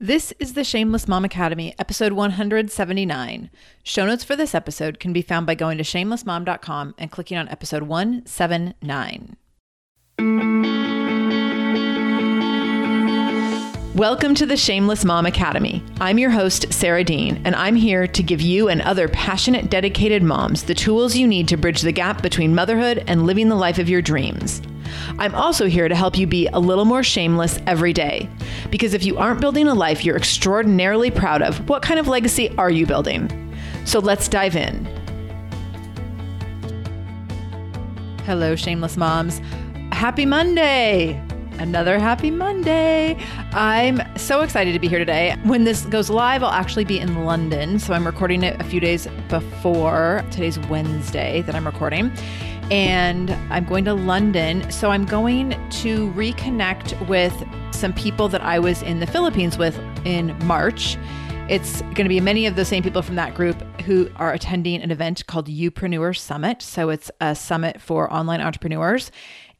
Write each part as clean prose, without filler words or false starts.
This is the Shameless Mom Academy, episode 179. Show notes for this episode can be found by going to shamelessmom.com and clicking on episode 179. Welcome to the Shameless Mom Academy. I'm your host, Sarah Dean, and I'm here to give you and other passionate, dedicated moms the tools you need to bridge the gap between motherhood and living the life of your dreams. I'm also here to help you be a little more shameless every day, because if you aren't building a life you're extraordinarily proud of, what kind of legacy are you building? So let's dive in. Hello, Shameless Moms. Happy Monday. Another happy Monday. I'm so excited to be here today. When this goes live, I'll actually be in London. So I'm recording it a few days before. Today's Wednesday that I'm recording. And I'm going to London. So I'm going to reconnect with some people that I was in the Philippines with in March. It's going to be many of the same people from that group who are attending an event called Youpreneur Summit. So it's a summit for online entrepreneurs.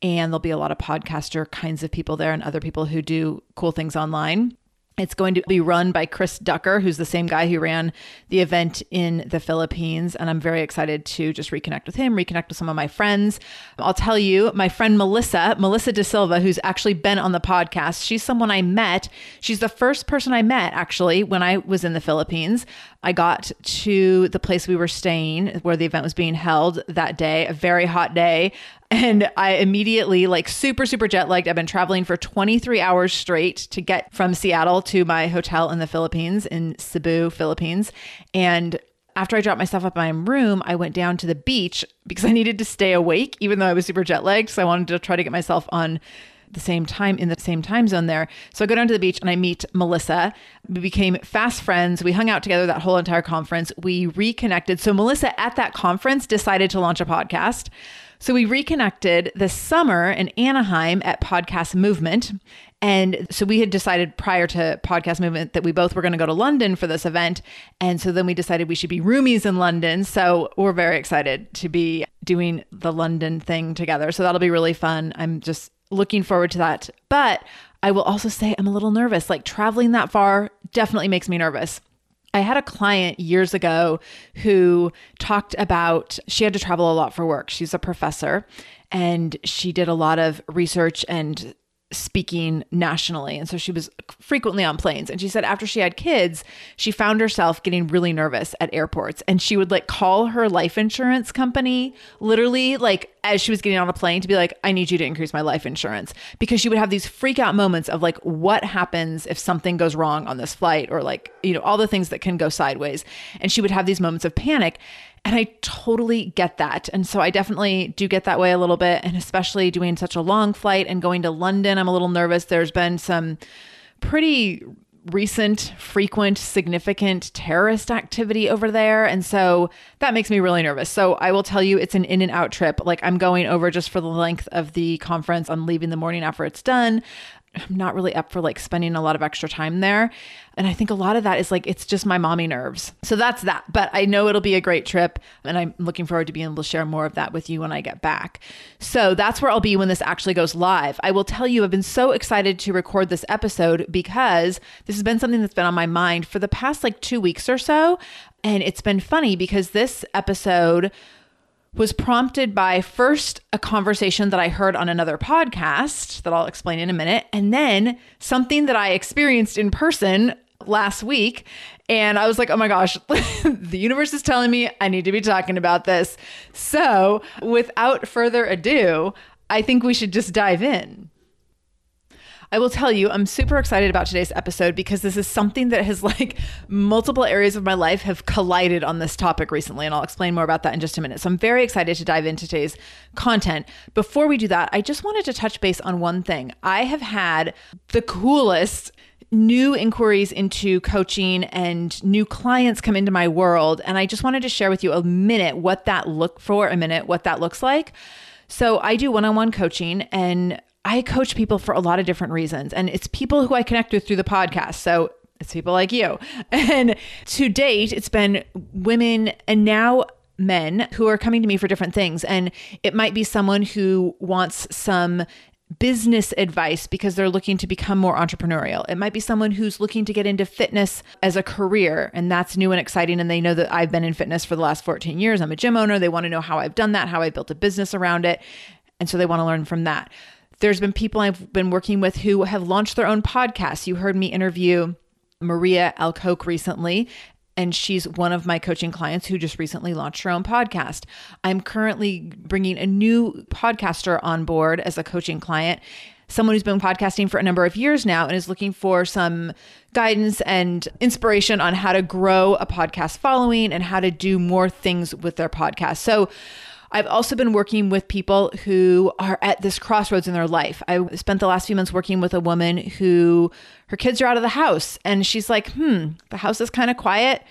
And there'll be a lot of podcaster kinds of people there and other people who do cool things online. It's going to be run by Chris Ducker, who's the same guy who ran the event in the Philippines. And I'm very excited to just reconnect with him, reconnect with some of my friends. I'll tell you, my friend Melissa De Silva, who's actually been on the podcast, she's someone I met. She's the first person I met, actually, when I was in the Philippines. I got to the place we were staying where the event was being held that day, a very hot day. And I immediately, like, super jet lagged. I've been traveling for 23 hours straight to get from Seattle to my hotel in the Philippines, in Cebu, Philippines. And after I dropped myself up in my room, I went down to the beach because I needed to stay awake, even though I was super jet lagged. So I wanted to try to get myself on the same time, in the same time zone there. So I go down to the beach and I meet Melissa. We became fast friends. We hung out together that whole entire conference. We reconnected. So Melissa at that conference decided to launch a podcast. So we reconnected this summer in Anaheim at Podcast Movement. And so we had decided prior to Podcast Movement that we both were going to go to London for this event. And so then we decided we should be roomies in London. So we're very excited to be doing the London thing together. So that'll be really fun. I'm just looking forward to that. But I will also say I'm a little nervous. Like, traveling that far definitely makes me nervous. I had a client years ago who talked about she had to travel a lot for work. She's a professor and she did a lot of research and speaking nationally. And so she was frequently on planes. And she said after she had kids, she found herself getting really nervous at airports. And she would, like, call her life insurance company, literally, like, as she was getting on a plane, to be like, I need you to increase my life insurance, because she would have these freak out moments of, like, what happens if something goes wrong on this flight, or, like, all the things that can go sideways. And she would have these moments of panic. And I totally get that. And so I definitely do get that way a little bit. And especially doing such a long flight and going to London, I'm a little nervous. There's been some pretty recent, frequent, significant terrorist activity over there. And so that makes me really nervous. So I will tell you, it's an in and out trip. Like, I'm going over just for the length of the conference. I'm leaving the morning after it's done. I'm not really up for like spending a lot of extra time there. And I think a lot of that is like, it's just my mommy nerves. So that's that. But I know it'll be a great trip. And I'm looking forward to being able to share more of that with you when I get back. So that's where I'll be when this actually goes live. I will tell you, I've been so excited to record this episode because this has been something that's been on my mind for the past like 2 weeks or so. And it's been funny because this episode was prompted by first a conversation that I heard on another podcast that I'll explain in a minute, and then something that I experienced in person last week. And I was like, oh my gosh, the universe is telling me I need to be talking about this. So without further ado, I think we should just dive in. I will tell you, I'm super excited about today's episode because this is something that has like multiple areas of my life have collided on this topic recently. And I'll explain more about that in just a minute. So I'm very excited to dive into today's content. Before we do that, I just wanted to touch base on one thing. I have had the coolest new inquiries into coaching and new clients come into my world. And I just wanted to share with you what that looks like. So I do one-on-one coaching, and I coach people for a lot of different reasons, and it's people who I connect with through the podcast. So it's people like you. And to date, it's been women and now men who are coming to me for different things. And it might be someone who wants some business advice because they're looking to become more entrepreneurial. It might be someone who's looking to get into fitness as a career, and that's new and exciting. And they know that I've been in fitness for the last 14 years. I'm a gym owner. They want to know how I've done that, how I built a business around it. And so they want to learn from that. There's been people I've been working with who have launched their own podcasts. You heard me interview Maria Alcoke recently, and she's one of my coaching clients who just recently launched her own podcast. I'm currently bringing a new podcaster on board as a coaching client, someone who's been podcasting for a number of years now and is looking for some guidance and inspiration on how to grow a podcast following and how to do more things with their podcast. So I've also been working with people who are at this crossroads in their life. I spent the last few months working with a woman who her kids are out of the house, and she's like, the house is kind of quiet.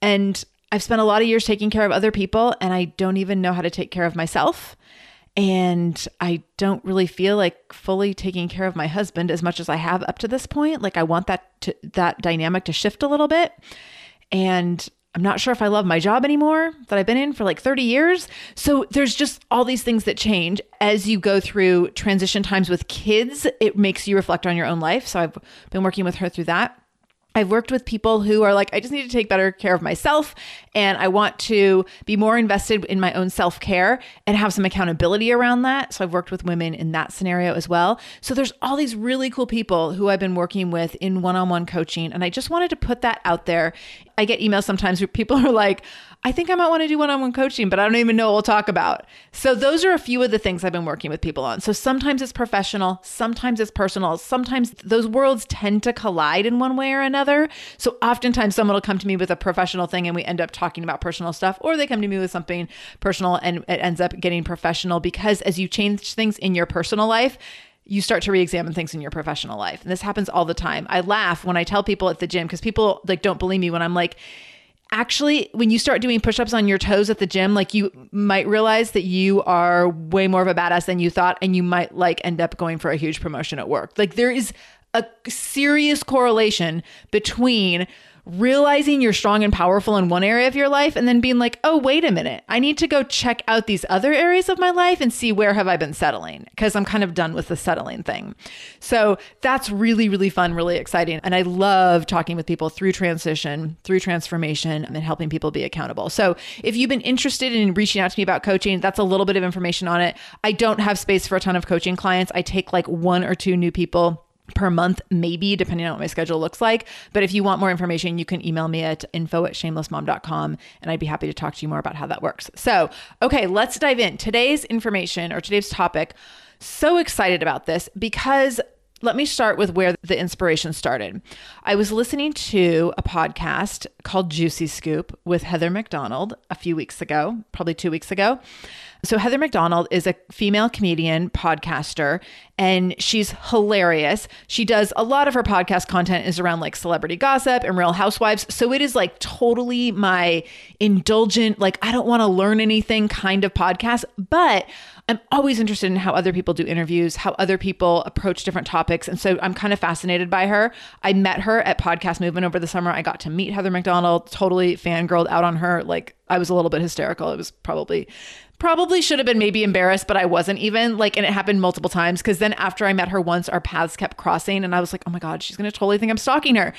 And I've spent a lot of years taking care of other people, and I don't even know how to take care of myself. And I don't really feel like fully taking care of my husband as much as I have up to this point. Like, I want that dynamic to shift a little bit. And I'm not sure if I love my job anymore that I've been in for like 30 years. So there's just all these things that change as you go through transition times with kids. It makes you reflect on your own life. So I've been working with her through that. I've worked with people who are like, I just need to take better care of myself, and I want to be more invested in my own self-care and have some accountability around that. So I've worked with women in that scenario as well. So there's all these really cool people who I've been working with in one-on-one coaching. And I just wanted to put that out there. I get emails sometimes where people are like, I think I might want to do one-on-one coaching, but I don't even know what we'll talk about. So those are a few of the things I've been working with people on. So sometimes it's professional, sometimes it's personal, sometimes those worlds tend to collide in one way or another. So oftentimes someone will come to me with a professional thing and we end up talking about personal stuff, or they come to me with something personal and it ends up getting professional, because as you change things in your personal life, you start to re-examine things in your professional life. And this happens all the time. I laugh when I tell people at the gym, because people like don't believe me when I'm like, actually, when you start doing push-ups on your toes at the gym, like, you might realize that you are way more of a badass than you thought, and you might like end up going for a huge promotion at work. Like, there is a serious correlation between realizing you're strong and powerful in one area of your life and then being like, oh, wait a minute, I need to go check out these other areas of my life and see where have I been settling, because I'm kind of done with the settling thing. So that's really, really fun, really exciting. And I love talking with people through transition, through transformation, and helping people be accountable. So if you've been interested in reaching out to me about coaching, that's a little bit of information on it. I don't have space for a ton of coaching clients. I take like 1 or 2 new people per month, maybe, depending on what my schedule looks like. But if you want more information, you can email me at info@shamelessmom.com, and I'd be happy to talk to you more about how that works. So, okay, let's dive in. Today's information, or today's topic, so excited about this because let me start with where the inspiration started. I was listening to a podcast called Juicy Scoop with Heather McDonald a few weeks ago, probably 2 weeks ago. So Heather McDonald is a female comedian podcaster, and she's hilarious. She does a lot of her podcast content is around like celebrity gossip and Real Housewives. So it is like totally my indulgent, like I don't want to learn anything kind of podcast, but I'm always interested in how other people do interviews, how other people approach different topics. And so I'm kind of fascinated by her. I met her at Podcast Movement over the summer. I got to meet Heather McDonald, totally fangirled out on her. Like I was a little bit hysterical. It was probably should have been maybe embarrassed, but I wasn't even like, and it happened multiple times. Cause then after I met her once, our paths kept crossing and I was like, oh my God, she's going to totally think I'm stalking her.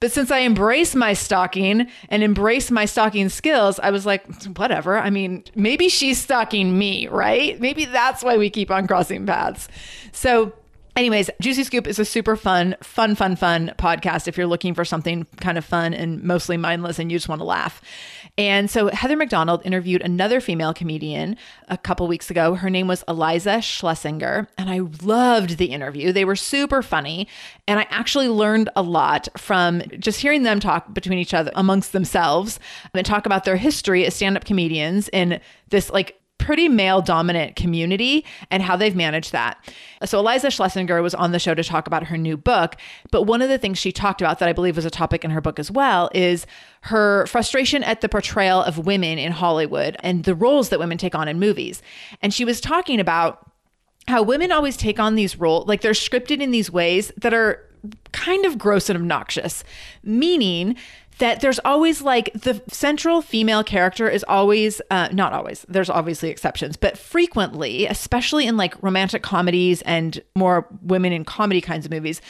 But since I embrace my stalking and embrace my stalking skills, I was like, whatever. I mean, maybe she's stalking me, right? Maybe that's why we keep on crossing paths. So anyways, Juicy Scoop is a super fun podcast if you're looking for something kind of fun and mostly mindless and you just want to laugh. And so Heather McDonald interviewed another female comedian a couple weeks ago. Her name was Eliza Schlesinger, and I loved the interview. They were super funny, and I actually learned a lot from just hearing them talk between each other amongst themselves and talk about their history as stand-up comedians in this like pretty male-dominant community and how they've managed that. So Eliza Schlesinger was on the show to talk about her new book, but one of the things she talked about that I believe was a topic in her book as well is her frustration at the portrayal of women in Hollywood and the roles that women take on in movies. And she was talking about how women always take on these roles, like they're scripted in these ways that are kind of gross and obnoxious, meaning that there's always like the central female character is always, not always, there's obviously exceptions, but frequently, especially in like romantic comedies and more women in comedy kinds of movies,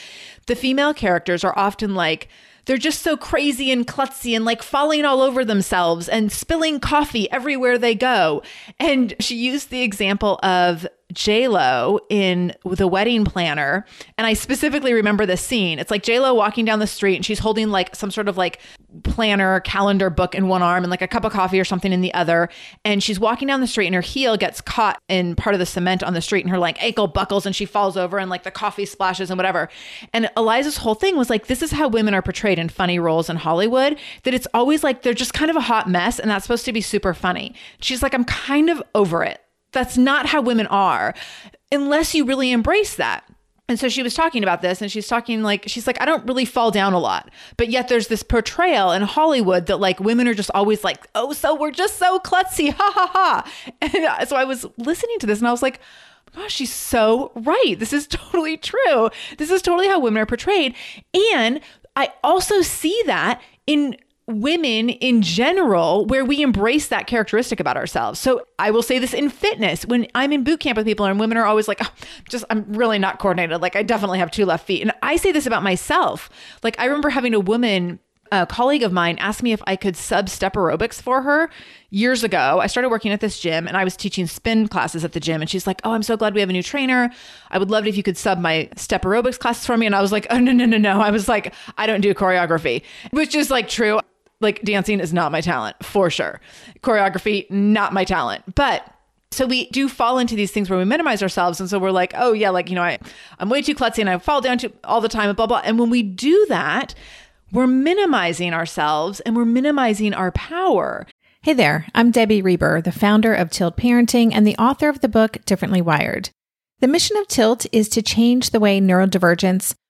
the female characters are often like, they're just so crazy and klutzy and like falling all over themselves and spilling coffee everywhere they go. And she used the example of J-Lo in The Wedding Planner. And I specifically remember this scene. It's like J-Lo walking down the street and she's holding like some sort of like planner calendar book in one arm and like a cup of coffee or something in the other. And she's walking down the street and her heel gets caught in part of the cement on the street and her like ankle buckles and she falls over and like the coffee splashes and whatever. And Eliza's whole thing was like, this is how women are portrayed in funny roles in Hollywood, that it's always like, they're just kind of a hot mess and that's supposed to be super funny. She's like, I'm kind of over it. That's not how women are, unless you really embrace that. And so she was talking about this and she's like, I don't really fall down a lot, but yet there's this portrayal in Hollywood that like women are just always like, oh, so we're just so klutzy, ha ha ha. And so I was listening to this and I was like, gosh, she's so right. This is totally true. This is totally how women are portrayed. And I also see that in women in general, where we embrace that characteristic about ourselves. So I will say this in fitness, when I'm in boot camp with people and women are always like, oh, I'm really not coordinated. Like I definitely have two left feet. And I say this about myself. Like I remember having a colleague of mine asked me if I could sub-step aerobics for her years ago. I started working at this gym and I was teaching spin classes at the gym. And she's like, oh, I'm so glad we have a new trainer. I would love it if you could sub my step aerobics classes for me. And I was like, oh, no. I was like, I don't do choreography, which is like true. Like dancing is not my talent for sure. Choreography, not my talent. But so we do fall into these things where we minimize ourselves. And so we're like, oh yeah, like, you know, I'm way too klutzy and I fall down to all the time and blah, blah. And when we do that, we're minimizing ourselves and we're minimizing our power. Hey there, I'm Debbie Reber, the founder of Tilt Parenting and the author of the book, Differently Wired. The mission of Tilt is to change the way neurodivergence,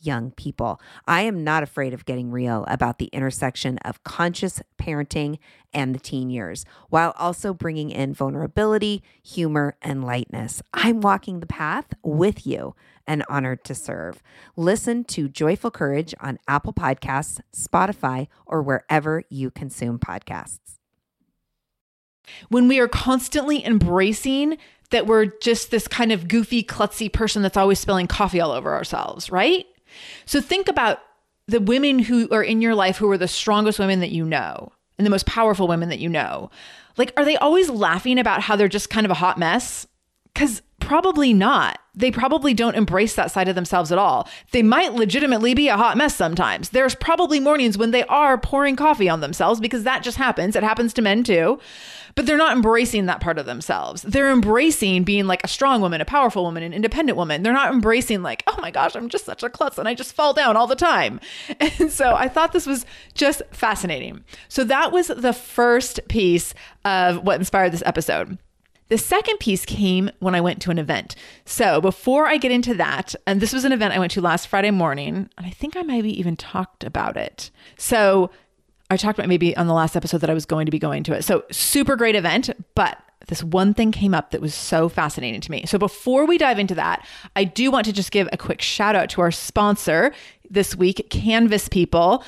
young people. I am not afraid of getting real about the intersection of conscious parenting and the teen years, while also bringing in vulnerability, humor, and lightness. I'm walking the path with you and honored to serve. Listen to Joyful Courage on Apple Podcasts, Spotify, or wherever you consume podcasts. When we are constantly embracing that we're just this kind of goofy, klutzy person that's always spilling coffee all over ourselves, right? So think about the women who are in your life who are the strongest women that you know and the most powerful women that you know. Like, are they always laughing about how they're just kind of a hot mess? Because probably not. They probably don't embrace that side of themselves at all. They might legitimately be a hot mess sometimes. There's probably mornings when they are pouring coffee on themselves because that just happens. It happens to men too. But they're not embracing that part of themselves. They're embracing being like a strong woman, a powerful woman, an independent woman. They're not embracing like, oh my gosh, I'm just such a klutz and I just fall down all the time. And so I thought this was just fascinating. So that was the first piece of what inspired this episode. The second piece came when I went to an event. So before I get into that, and this was an event I went to last Friday morning, and I think I maybe even talked about it. So I talked about maybe on the last episode that I was going to be going to it. So super great event, but this one thing came up that was so fascinating to me. So before we dive into that, I do want to just give a quick shout out to our sponsor this week, Canvas People.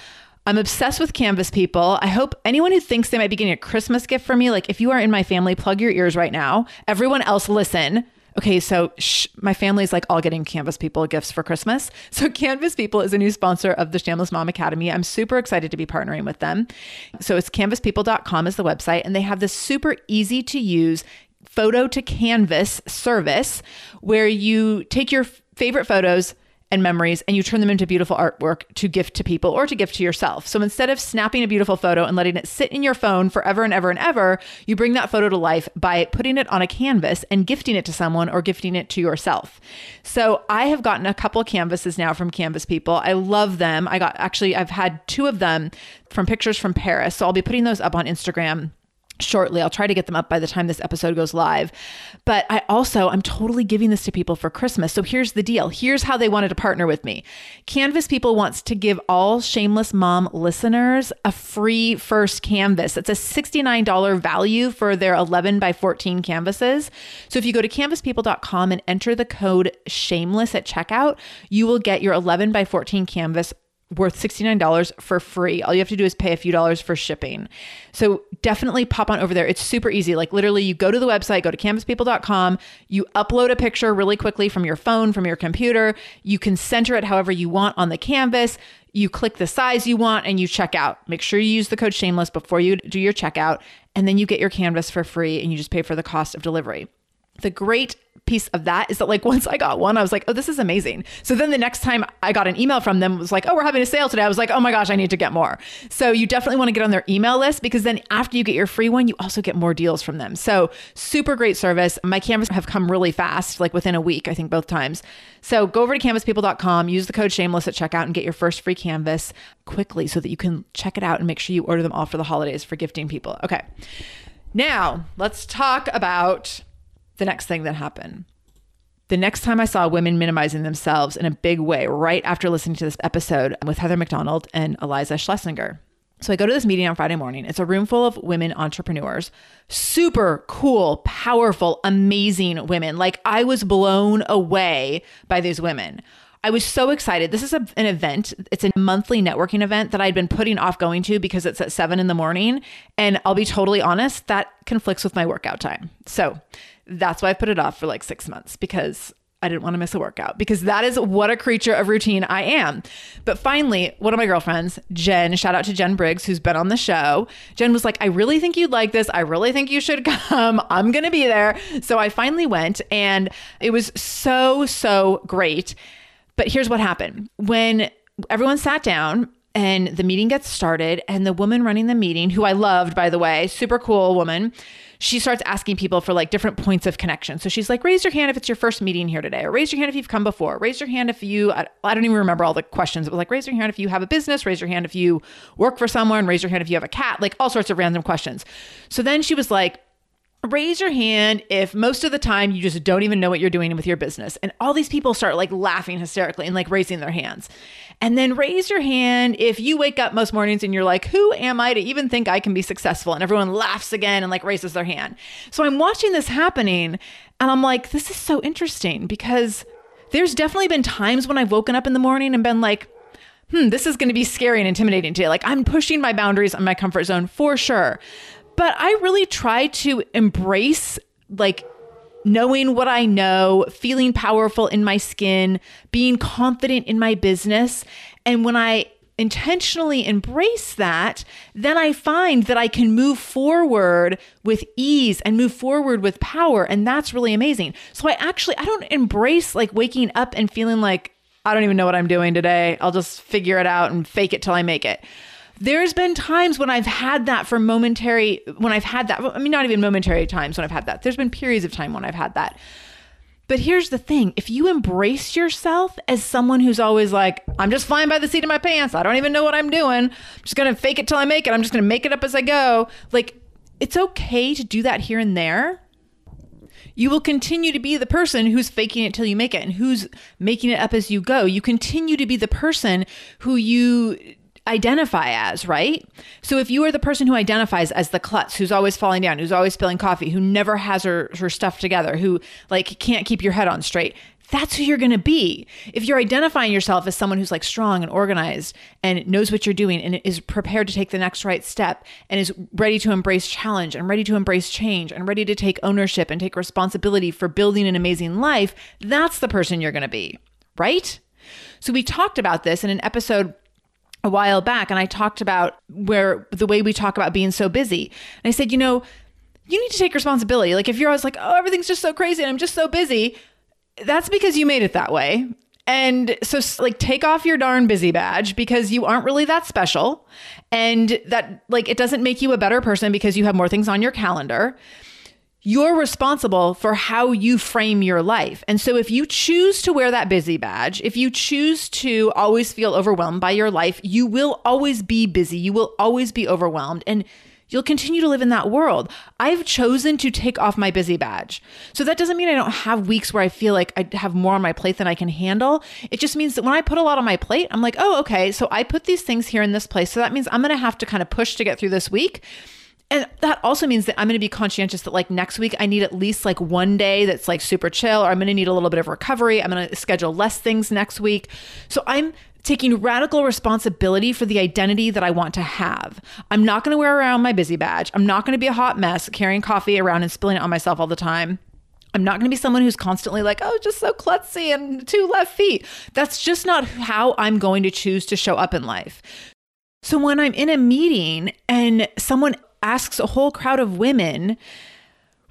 I'm obsessed with Canvas People. I hope anyone who thinks they might be getting a Christmas gift from me, like if you are in my family, plug your ears right now. Everyone else, listen. Okay, so my family's like all getting Canvas People gifts for Christmas. So Canvas People is a new sponsor of the Shameless Mom Academy. I'm super excited to be partnering with them. So it's canvaspeople.com is the website, and they have this super easy to use photo to canvas service where you take your favorite photos and memories, and you turn them into beautiful artwork to gift to people or to gift to yourself. So instead of snapping a beautiful photo and letting it sit in your phone forever and ever, you bring that photo to life by putting it on a canvas and gifting it to someone or gifting it to yourself. So I have gotten a couple canvases now from Canvas People. I love them. I've had two of them from pictures from Paris. So I'll be putting those up on Instagram shortly. I'll try to get them up by the time this episode goes live. But I'm totally giving this to people for Christmas. So here's the deal. Here's how they wanted to partner with me. Canvas People wants to give all Shameless Mom listeners a free first canvas. It's a $69 value for their 11 by 14 canvases. So if you go to canvaspeople.com and enter the code shameless at checkout, you will get your 11 by 14 canvas worth $69 for free. All you have to do is pay a few dollars for shipping. So definitely pop on over there. It's super easy. Like literally you go to the website, go to canvaspeople.com, you upload a picture really quickly from your phone, from your computer. You can center it however you want on the canvas. You click the size you want and you check out. Make sure you use the code shameless before you do your checkout. And then you get your canvas for free and you just pay for the cost of delivery. The great piece of that is that like once I got one, I was like, oh, this is amazing. So then the next time I got an email from them, it was like, oh, we're having a sale today. I was like, oh my gosh, I need to get more. So you definitely want to get on their email list because then after you get your free one, you also get more deals from them. So super great service. My canvas have come really fast, like within a week, I think both times. So go over to canvaspeople.com, use the code shameless at checkout and get your first free canvas quickly so that you can check it out and make sure you order them all for the holidays for gifting people. Okay. Now let's talk about the next thing that happened. The next time I saw women minimizing themselves in a big way, right after listening to this episode with Heather McDonald and Eliza Schlesinger. So I go to this meeting on Friday morning. It's a room full of women entrepreneurs, super cool, powerful, amazing women. Like I was blown away by these women. I was so excited. This is an event. It's a monthly networking event that I'd been putting off going to because it's at 7 a.m. And I'll be totally honest, that conflicts with my workout time. So that's why I put it off for like 6 months because I didn't want to miss a workout, because that is what a creature of routine I am. But finally, one of my girlfriends, Jen, shout out to Jen Briggs, who's been on the show. Jen was like, I really think you'd like this. I really think you should come. I'm going to be there. So I finally went, and it was so, so great. But here's what happened. When everyone sat down and the meeting gets started, and the woman running the meeting, who I loved, by the way, super cool woman, she starts asking people for like different points of connection. So she's like, raise your hand if it's your first meeting here today, or raise your hand if you've come before, raise your hand if you, I don't even remember all the questions. It was like, raise your hand if you have a business, raise your hand if you work for someone, raise your hand if you have a cat, like all sorts of random questions. So then she was like, raise your hand if most of the time you just don't even know what you're doing with your business. And all these people start like laughing hysterically and like raising their hands. And then raise your hand if you wake up most mornings and you're like, who am I to even think I can be successful? And everyone laughs again and like raises their hand. So I'm watching this happening, and I'm like, this is so interesting, because there's definitely been times when I've woken up in the morning and been like, this is going to be scary and intimidating today. Like, I'm pushing my boundaries on my comfort zone for sure. But I really try to embrace like knowing what I know, feeling powerful in my skin, being confident in my business. And when I intentionally embrace that, then I find that I can move forward with ease and move forward with power. And that's really amazing. So I don't embrace like waking up and feeling like, I don't even know what I'm doing today. I'll just figure it out and fake it till I make it. There's been times when I've had that not even momentary times when I've had that. There's been periods of time when I've had that. But here's the thing. If you embrace yourself as someone who's always like, I'm just flying by the seat of my pants, I don't even know what I'm doing, I'm just going to fake it till I make it, I'm just going to make it up as I go. Like, it's okay to do that here and there. You will continue to be the person who's faking it till you make it and who's making it up as you go. You continue to be the person who you identify as, right? So if you are the person who identifies as the klutz, who's always falling down, who's always spilling coffee, who never has her stuff together, who like can't keep your head on straight, that's who you're going to be. If you're identifying yourself as someone who's like strong and organized and knows what you're doing and is prepared to take the next right step and is ready to embrace challenge and ready to embrace change and ready to take ownership and take responsibility for building an amazing life, that's the person you're going to be, right? So we talked about this in an episode a while back, and I talked about the way we talk about being so busy. And I said, you need to take responsibility. Like, if you're always like, oh, everything's just so crazy and I'm just so busy, that's because you made it that way. And so like, take off your darn busy badge, because you aren't really that special. And that, like, it doesn't make you a better person because you have more things on your calendar. You're responsible for how you frame your life. And so if you choose to wear that busy badge, if you choose to always feel overwhelmed by your life, you will always be busy. You will always be overwhelmed, and you'll continue to live in that world. I've chosen to take off my busy badge. So that doesn't mean I don't have weeks where I feel like I have more on my plate than I can handle. It just means that when I put a lot on my plate, I'm like, oh, okay, so I put these things here in this place. So that means I'm going to have to kind of push to get through this week. And that also means that I'm going to be conscientious that like next week I need at least like one day that's like super chill, or I'm going to need a little bit of recovery. I'm going to schedule less things next week. So I'm taking radical responsibility for the identity that I want to have. I'm not going to wear around my busy badge. I'm not going to be a hot mess carrying coffee around and spilling it on myself all the time. I'm not going to be someone who's constantly like, oh, just so klutzy and two left feet. That's just not how I'm going to choose to show up in life. So when I'm in a meeting and someone asks a whole crowd of women,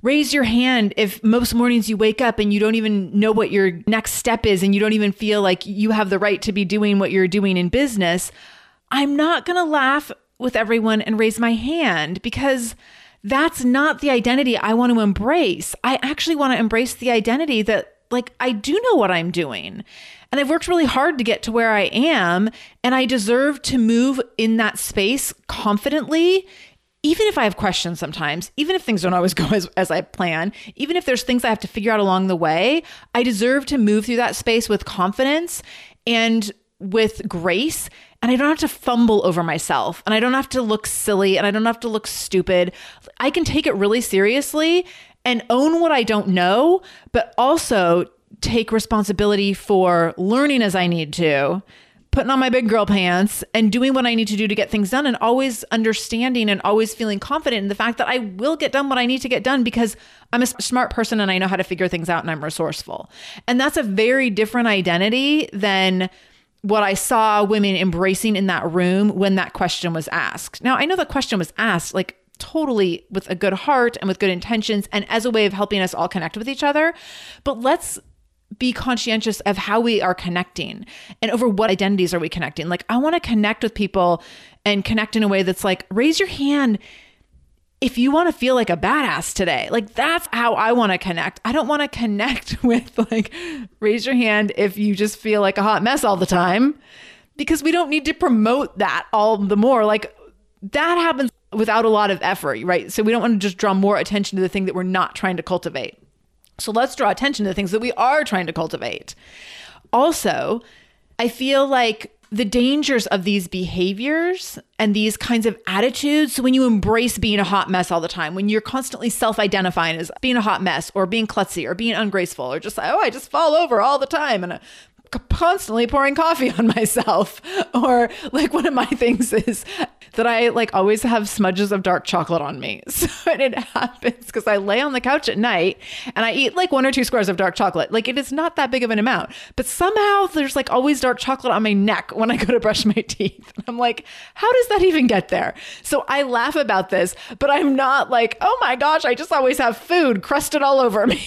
raise your hand if most mornings you wake up and you don't even know what your next step is and you don't even feel like you have the right to be doing what you're doing in business, I'm not going to laugh with everyone and raise my hand, because that's not the identity I want to embrace. I actually want to embrace the identity that like, I do know what I'm doing, and I've worked really hard to get to where I am, and I deserve to move in that space confidently. Even if I have questions sometimes, even if things don't always go as I plan, even if there's things I have to figure out along the way, I deserve to move through that space with confidence and with grace. And I don't have to fumble over myself, and I don't have to look silly, and I don't have to look stupid. I can take it really seriously and own what I don't know, but also take responsibility for learning as I need to, putting on my big girl pants and doing what I need to do to get things done, and always understanding and always feeling confident in the fact that I will get done what I need to get done because I'm a smart person and I know how to figure things out and I'm resourceful. And that's a very different identity than what I saw women embracing in that room when that question was asked. Now, I know the question was asked like totally with a good heart and with good intentions and as a way of helping us all connect with each other, but let's be conscientious of how we are connecting and over what identities are we connecting. Like, I want to connect with people and connect in a way that's like, raise your hand if you want to feel like a badass today. Like, that's how I want to connect. I don't want to connect with like, raise your hand if you just feel like a hot mess all the time, because we don't need to promote that all the more. Like, that happens without a lot of effort, right? So we don't want to just draw more attention to the thing that we're not trying to cultivate. So let's draw attention to the things that we are trying to cultivate. Also, I feel like the dangers of these behaviors and these kinds of attitudes. So when you embrace being a hot mess all the time, when you're constantly self-identifying as being a hot mess or being klutzy or being ungraceful or just like, oh, I just fall over all the time and I'm constantly pouring coffee on myself. Or like one of my things is that I like always have smudges of dark chocolate on me. So and it happens because I lay on the couch at night and I eat like 1 or 2 squares of dark chocolate. Like, it is not that big of an amount, but somehow there's like always dark chocolate on my neck when I go to brush my teeth. And I'm like, how does that even get there? So I laugh about this, but I'm not like, oh my gosh, I just always have food crusted all over me.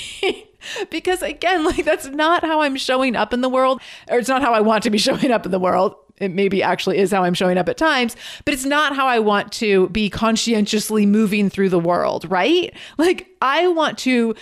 Because again, like, that's not how I'm showing up in the world, or it's not how I want to be showing up in the world. It maybe actually is how I'm showing up at times, but it's not how I want to be conscientiously moving through the world, right? Like, I want to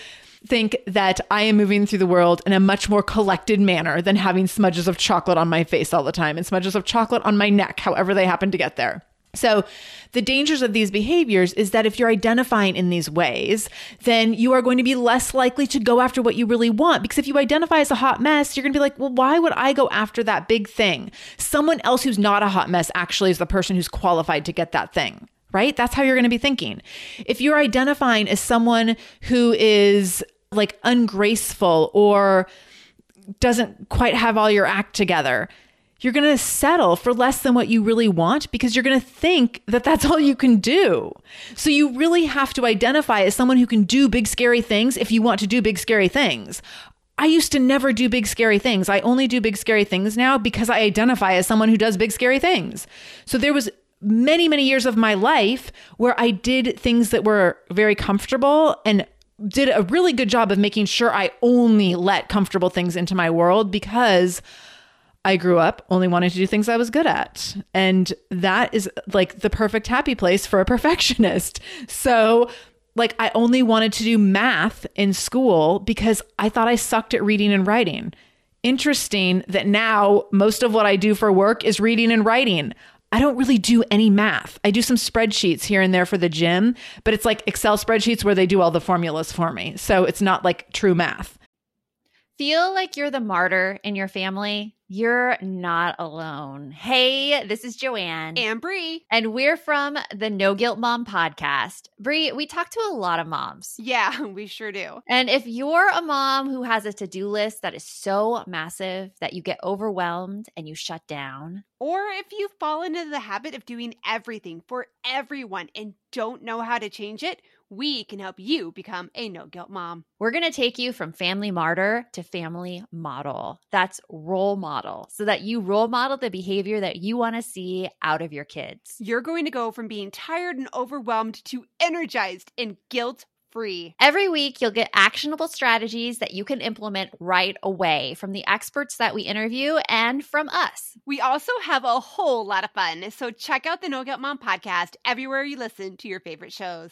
think that I am moving through the world in a much more collected manner than having smudges of chocolate on my face all the time and smudges of chocolate on my neck, however they happen to get there. So the dangers of these behaviors is that if you're identifying in these ways, then you are going to be less likely to go after what you really want. Because if you identify as a hot mess, you're going to be like, well, why would I go after that big thing? Someone else who's not a hot mess actually is the person who's qualified to get that thing, right? That's how you're going to be thinking. If you're identifying as someone who is like ungraceful or doesn't quite have all your act together, you're going to settle for less than what you really want because you're going to think that that's all you can do. So you really have to identify as someone who can do big, scary things if you want to do big, scary things. I used to never do big, scary things. I only do big, scary things now because I identify as someone who does big, scary things. So there was many, many years of my life where I did things that were very comfortable and did a really good job of making sure I only let comfortable things into my world because I grew up only wanting to do things I was good at. And that is like the perfect happy place for a perfectionist. So like, I only wanted to do math in school because I thought I sucked at reading and writing. Interesting that now most of what I do for work is reading and writing. I don't really do any math. I do some spreadsheets here and there for the gym, but it's like Excel spreadsheets where they do all the formulas for me. So it's not like true math. Feel like you're the martyr in your family? You're not alone. Hey, this is Joanne. And Bree. And we're from the No Guilt Mom podcast. Bree, we talk to a lot of moms. Yeah, we sure do. And if you're a mom who has a to-do list that is so massive that you get overwhelmed and you shut down, or if you fall into the habit of doing everything for everyone and don't know how to change it, we can help you become a no-guilt mom. We're going to take you from family martyr to family model. That's role model, so that you role model the behavior that you want to see out of your kids. You're going to go from being tired and overwhelmed to energized and guilt-free. Every week, you'll get actionable strategies that you can implement right away from the experts that we interview and from us. We also have a whole lot of fun, so check out the No Guilt Mom podcast everywhere you listen to your favorite shows.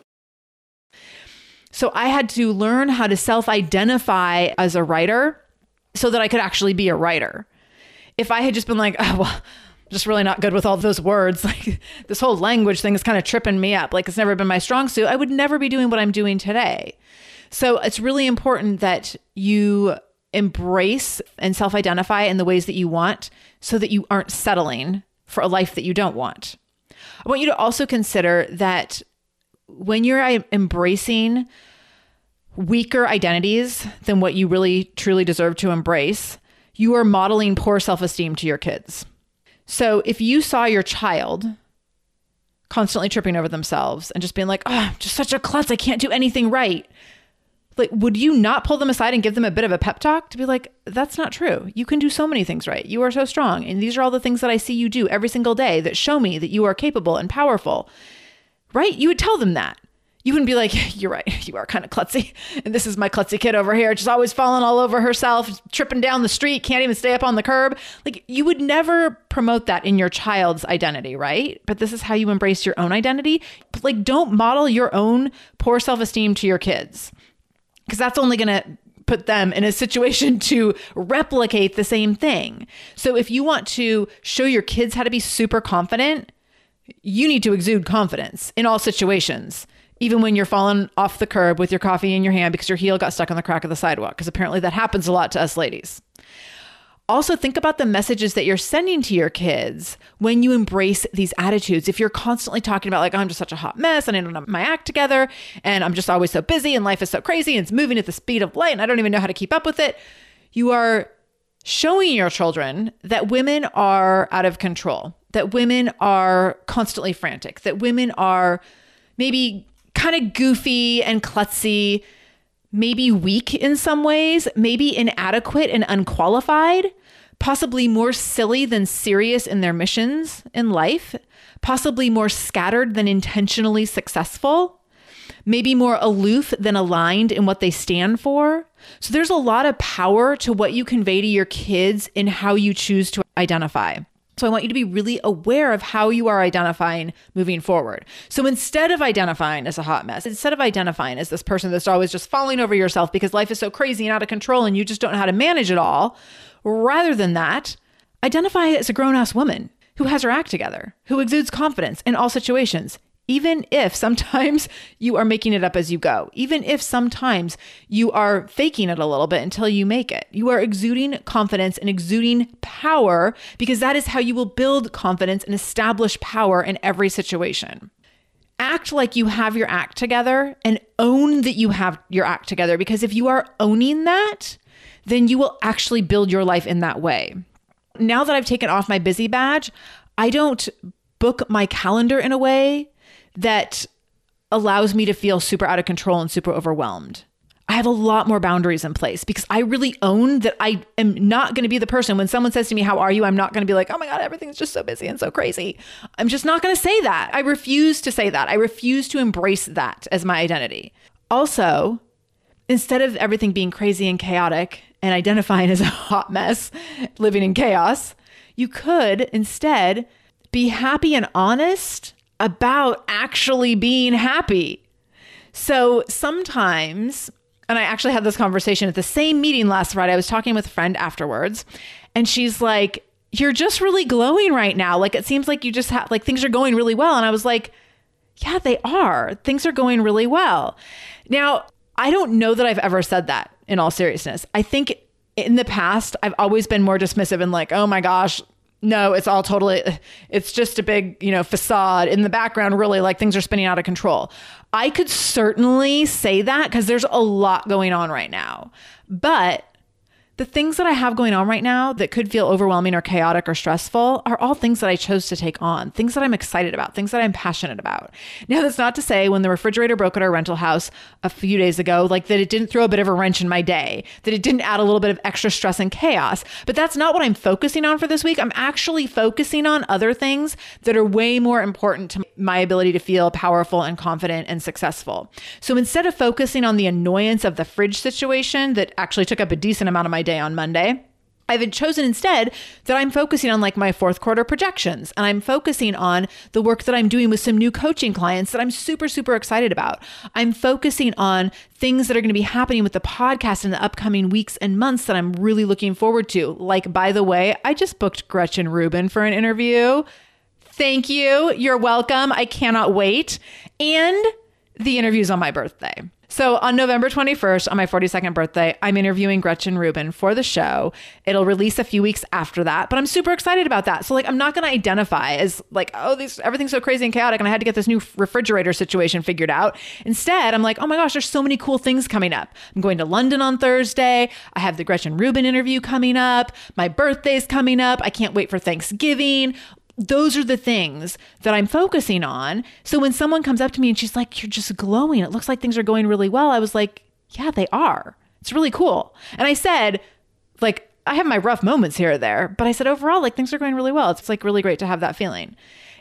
So I had to learn how to self-identify as a writer so that I could actually be a writer. If I had just been like, oh, well, just really not good with all those words. Like, this whole language thing is kind of tripping me up. Like, it's never been my strong suit. I would never be doing what I'm doing today. So it's really important that you embrace and self-identify in the ways that you want so that you aren't settling for a life that you don't want. I want you to also consider that when you're embracing weaker identities than what you really truly deserve to embrace, you are modeling poor self-esteem to your kids. So if you saw your child constantly tripping over themselves and just being like, oh, I'm just such a klutz, I can't do anything right. Like, would you not pull them aside and give them a bit of a pep talk to be like, that's not true. You can do so many things right. You are so strong. And these are all the things that I see you do every single day that show me that you are capable and powerful, right? You would tell them that. You wouldn't be like, you're right. You are kind of klutzy. And this is my klutzy kid over here. Just always falling all over herself, tripping down the street, can't even stay up on the curb. Like, you would never promote that in your child's identity, right? But this is how you embrace your own identity. But like, don't model your own poor self-esteem to your kids, because that's only going to put them in a situation to replicate the same thing. So if you want to show your kids how to be super confident, you need to exude confidence in all situations. Even when you're falling off the curb with your coffee in your hand because your heel got stuck on the crack of the sidewalk, because apparently that happens a lot to us ladies. Also, think about the messages that you're sending to your kids when you embrace these attitudes. If you're constantly talking about like, oh, I'm just such a hot mess and I don't have my act together and I'm just always so busy and life is so crazy and it's moving at the speed of light and I don't even know how to keep up with it. You are showing your children that women are out of control, that women are constantly frantic, that women are maybe kind of goofy and klutzy, maybe weak in some ways, maybe inadequate and unqualified, possibly more silly than serious in their missions in life, possibly more scattered than intentionally successful, maybe more aloof than aligned in what they stand for. So there's a lot of power to what you convey to your kids in how you choose to identify. So I want you to be really aware of how you are identifying moving forward. So instead of identifying as a hot mess, instead of identifying as this person that's always just falling over yourself because life is so crazy and out of control and you just don't know how to manage it all, rather than that, identify as a grown-ass woman who has her act together, who exudes confidence in all situations, even if sometimes you are making it up as you go, even if sometimes you are faking it a little bit until you make it. You are exuding confidence and exuding power, because that is how you will build confidence and establish power in every situation. Act like you have your act together and own that you have your act together, because if you are owning that, then you will actually build your life in that way. Now that I've taken off my busy badge, I don't book my calendar in a way that allows me to feel super out of control and super overwhelmed. I have a lot more boundaries in place because I really own that I am not going to be the person when someone says to me, how are you? I'm not going to be like, oh my God, everything's just so busy and so crazy. I'm just not going to say that. I refuse to say that. I refuse to embrace that as my identity. Also, instead of everything being crazy and chaotic and identifying as a hot mess, living in chaos, you could instead be happy and honest about actually being happy. So sometimes, and I actually had this conversation at the same meeting last Friday, I was talking with a friend afterwards, and she's like, you're just really glowing right now. Like, it seems like you just have, like, things are going really well. And I was like, yeah, they are. Things are going really well. Now, I don't know that I've ever said that in all seriousness. I think in the past, I've always been more dismissive and like, oh my gosh, no, it's all totally, it's just a big, facade in the background, really, like things are spinning out of control. I could certainly say that because there's a lot going on right now. But The things that I have going on right now that could feel overwhelming or chaotic or stressful are all things that I chose to take on, things that I'm excited about, things that I'm passionate about. Now, that's not to say when the refrigerator broke at our rental house a few days ago, like that it didn't throw a bit of a wrench in my day, that it didn't add a little bit of extra stress and chaos, but that's not what I'm focusing on for this week. I'm actually focusing on other things that are way more important to my ability to feel powerful and confident and successful. So instead of focusing on the annoyance of the fridge situation that actually took up a decent amount of my day on Monday, I've chosen instead that I'm focusing on like my fourth quarter projections, and I'm focusing on the work that I'm doing with some new coaching clients that I'm super, super excited about. I'm focusing on things that are going to be happening with the podcast in the upcoming weeks and months that I'm really looking forward to. Like, by the way, I just booked Gretchen Rubin for an interview. Thank you. You're welcome. I cannot wait. And the interview's on my birthday. So on November 21st, on my 42nd birthday, I'm interviewing Gretchen Rubin for the show. It'll release a few weeks after that, but I'm super excited about that. So like, I'm not going to identify as like, oh, everything's so crazy and chaotic and I had to get this new refrigerator situation figured out. Instead, I'm like, oh my gosh, there's so many cool things coming up. I'm going to London on Thursday. I have the Gretchen Rubin interview coming up. My birthday's coming up. I can't wait for Thanksgiving. Those are the things that I'm focusing on. So when someone comes up to me and she's like, you're just glowing, it looks like things are going really well, I was like, yeah, they are. It's really cool. And I said, like, I have my rough moments here or there, but I said, overall, like, things are going really well. It's like really great to have that feeling.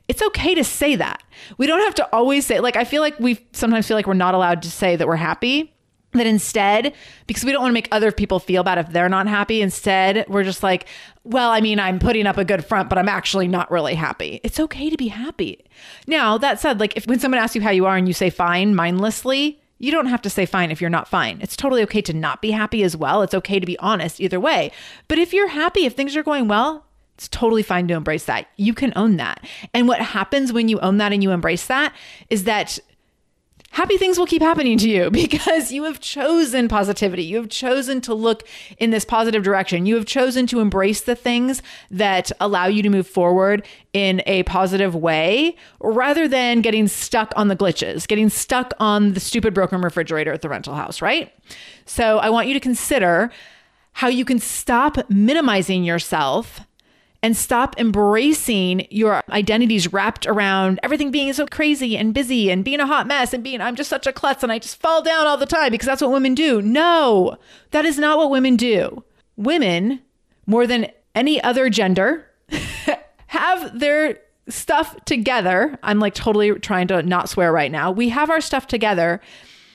It's okay to say that. We don't have to always say, like, I feel like we sometimes feel like we're not allowed to say that we're happy. That instead, because we don't want to make other people feel bad if they're not happy, instead we're just like, well, I mean, I'm putting up a good front, but I'm actually not really happy. It's okay to be happy. Now, that said, like, if when someone asks you how you are and you say fine mindlessly, you don't have to say fine if you're not fine. It's totally okay to not be happy as well. It's okay to be honest either way. But if you're happy, if things are going well, it's totally fine to embrace that. You can own that. And what happens when you own that and you embrace that is that happy things will keep happening to you because you have chosen positivity. You have chosen to look in this positive direction. You have chosen to embrace the things that allow you to move forward in a positive way rather than getting stuck on the glitches, getting stuck on the stupid broken refrigerator at the rental house, right? So I want you to consider how you can stop minimizing yourself and stop embracing your identities wrapped around everything being so crazy and busy and being a hot mess and being, I'm just such a klutz and I just fall down all the time because that's what women do. No, that is not what women do. Women, more than any other gender, have their stuff together. I'm like totally trying to not swear right now. We have our stuff together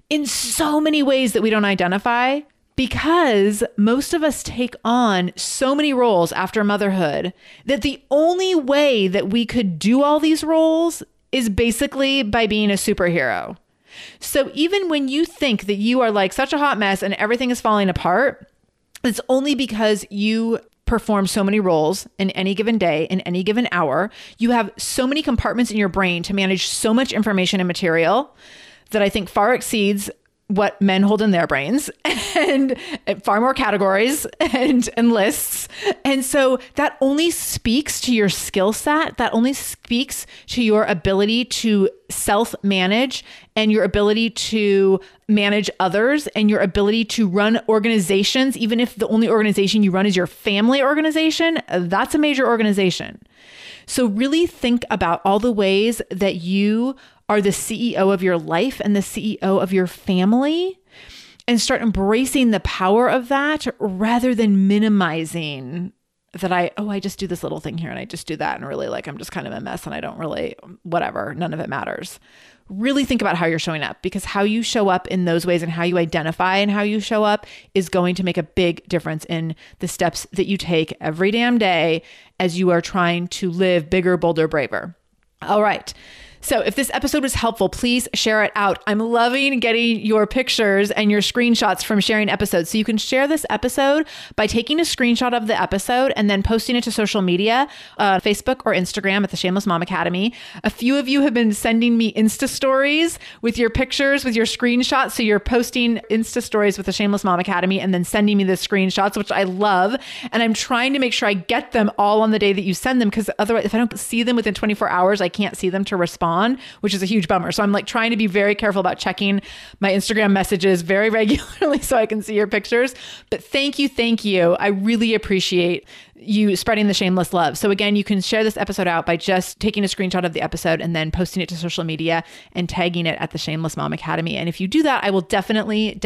in so many ways that we don't identify. Because most of us take on so many roles after motherhood that the only way that we could do all these roles is basically by being a superhero. So even when you think that you are like such a hot mess and everything is falling apart, it's only because you perform so many roles in any given day, in any given hour. You have so many compartments in your brain to manage so much information and material that I think far exceeds what men hold in their brains and far more categories and lists. And so that only speaks to your skill set. That only speaks to your ability to self-manage and your ability to manage others and your ability to run organizations. Even if the only organization you run is your family organization, that's a major organization. So really think about all the ways that you are the CEO of your life and the CEO of your family, and start embracing the power of that rather than minimizing that I just do this little thing here and I just do that and really like I'm just kind of a mess and I don't really, whatever, none of it matters. Really think about how you're showing up, because how you show up in those ways and how you identify and how you show up is going to make a big difference in the steps that you take every damn day as you are trying to live bigger, bolder, braver. All right. So if this episode was helpful, please share it out. I'm loving getting your pictures and your screenshots from sharing episodes. So you can share this episode by taking a screenshot of the episode and then posting it to social media, Facebook or Instagram at the Shameless Mom Academy. A few of you have been sending me Insta stories with your pictures, with your screenshots. So you're posting Insta stories with the Shameless Mom Academy and then sending me the screenshots, which I love. And I'm trying to make sure I get them all on the day that you send them, because otherwise, if I don't see them within 24 hours, I can't see them to respond. on, which is a huge bummer. So I'm like trying to be very careful about checking my Instagram messages very regularly so I can see your pictures. But thank you. Thank you. I really appreciate you spreading the shameless love. So again, you can share this episode out by just taking a screenshot of the episode and then posting it to social media and tagging it at the Shameless Mom Academy. And if you do that, I will definitely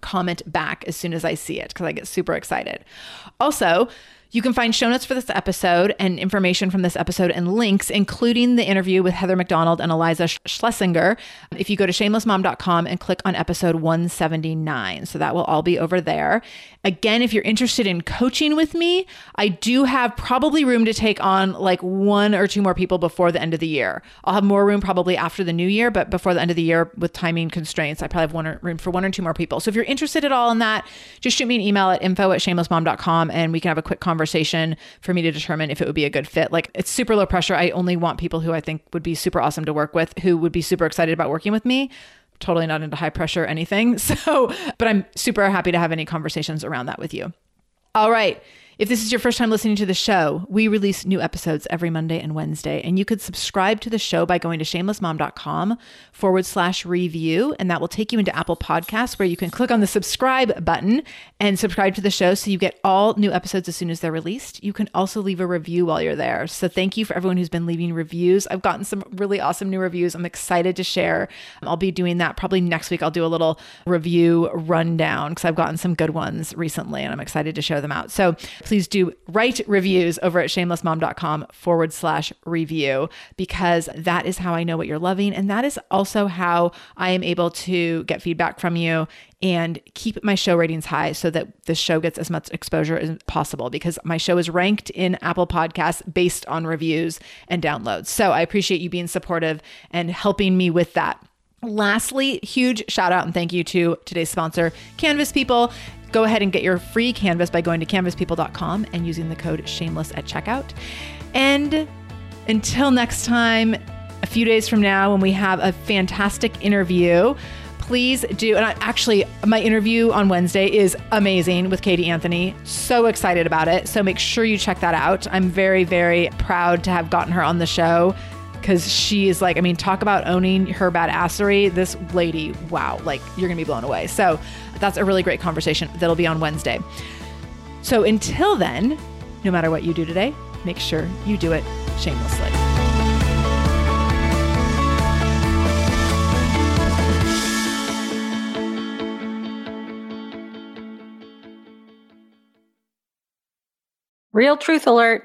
comment back as soon as I see it because I get super excited. Also, you can find show notes for this episode and information from this episode and links, including the interview with Heather McDonald and Eliza Schlesinger, if you go to shamelessmom.com and click on episode 179. So that will all be over there. Again, if you're interested in coaching with me, I do have probably room to take on like 1 or 2 more people before the end of the year. I'll have more room probably after the new year, but before the end of the year with timing constraints, I probably have room for 1 or 2 more people. So if you're interested at all in that, just shoot me an email at info@shamelessmom.com and we can have a quick conversation for me to determine if it would be a good fit. Like, it's super low pressure. I only want people who I think would be super awesome to work with, who would be super excited about working with me. Totally not into high pressure anything. So, but I'm super happy to have any conversations around that with you. All right. If this is your first time listening to the show, we release new episodes every Monday and Wednesday, and you could subscribe to the show by going to shamelessmom.com/review, and that will take you into Apple Podcasts where you can click on the subscribe button and subscribe to the show so you get all new episodes as soon as they're released. You can also leave a review while you're there. So thank you for everyone who's been leaving reviews. I've gotten some really awesome new reviews. I'm excited to share. I'll be doing that probably next week. I'll do a little review rundown because I've gotten some good ones recently, and I'm excited to share them out. So please do write reviews over at shamelessmom.com/review, because that is how I know what you're loving. And that is also how I am able to get feedback from you and keep my show ratings high so that the show gets as much exposure as possible, because my show is ranked in Apple Podcasts based on reviews and downloads. So I appreciate you being supportive and helping me with that. Lastly, huge shout out and thank you to today's sponsor, Canvas People. Go ahead and get your free canvas by going to canvaspeople.com and using the code shameless at checkout. And until next time, a few days from now, when we have a fantastic interview, please do. And actually, my interview on Wednesday is amazing with Katie Anthony. So excited about it. So make sure you check that out. I'm very, very proud to have gotten her on the show, because she is like, I mean, talk about owning her badassery. This lady, wow, like you're going to be blown away. So that's a really great conversation that'll be on Wednesday. So until then, no matter what you do today, make sure you do it shamelessly. Real truth alert.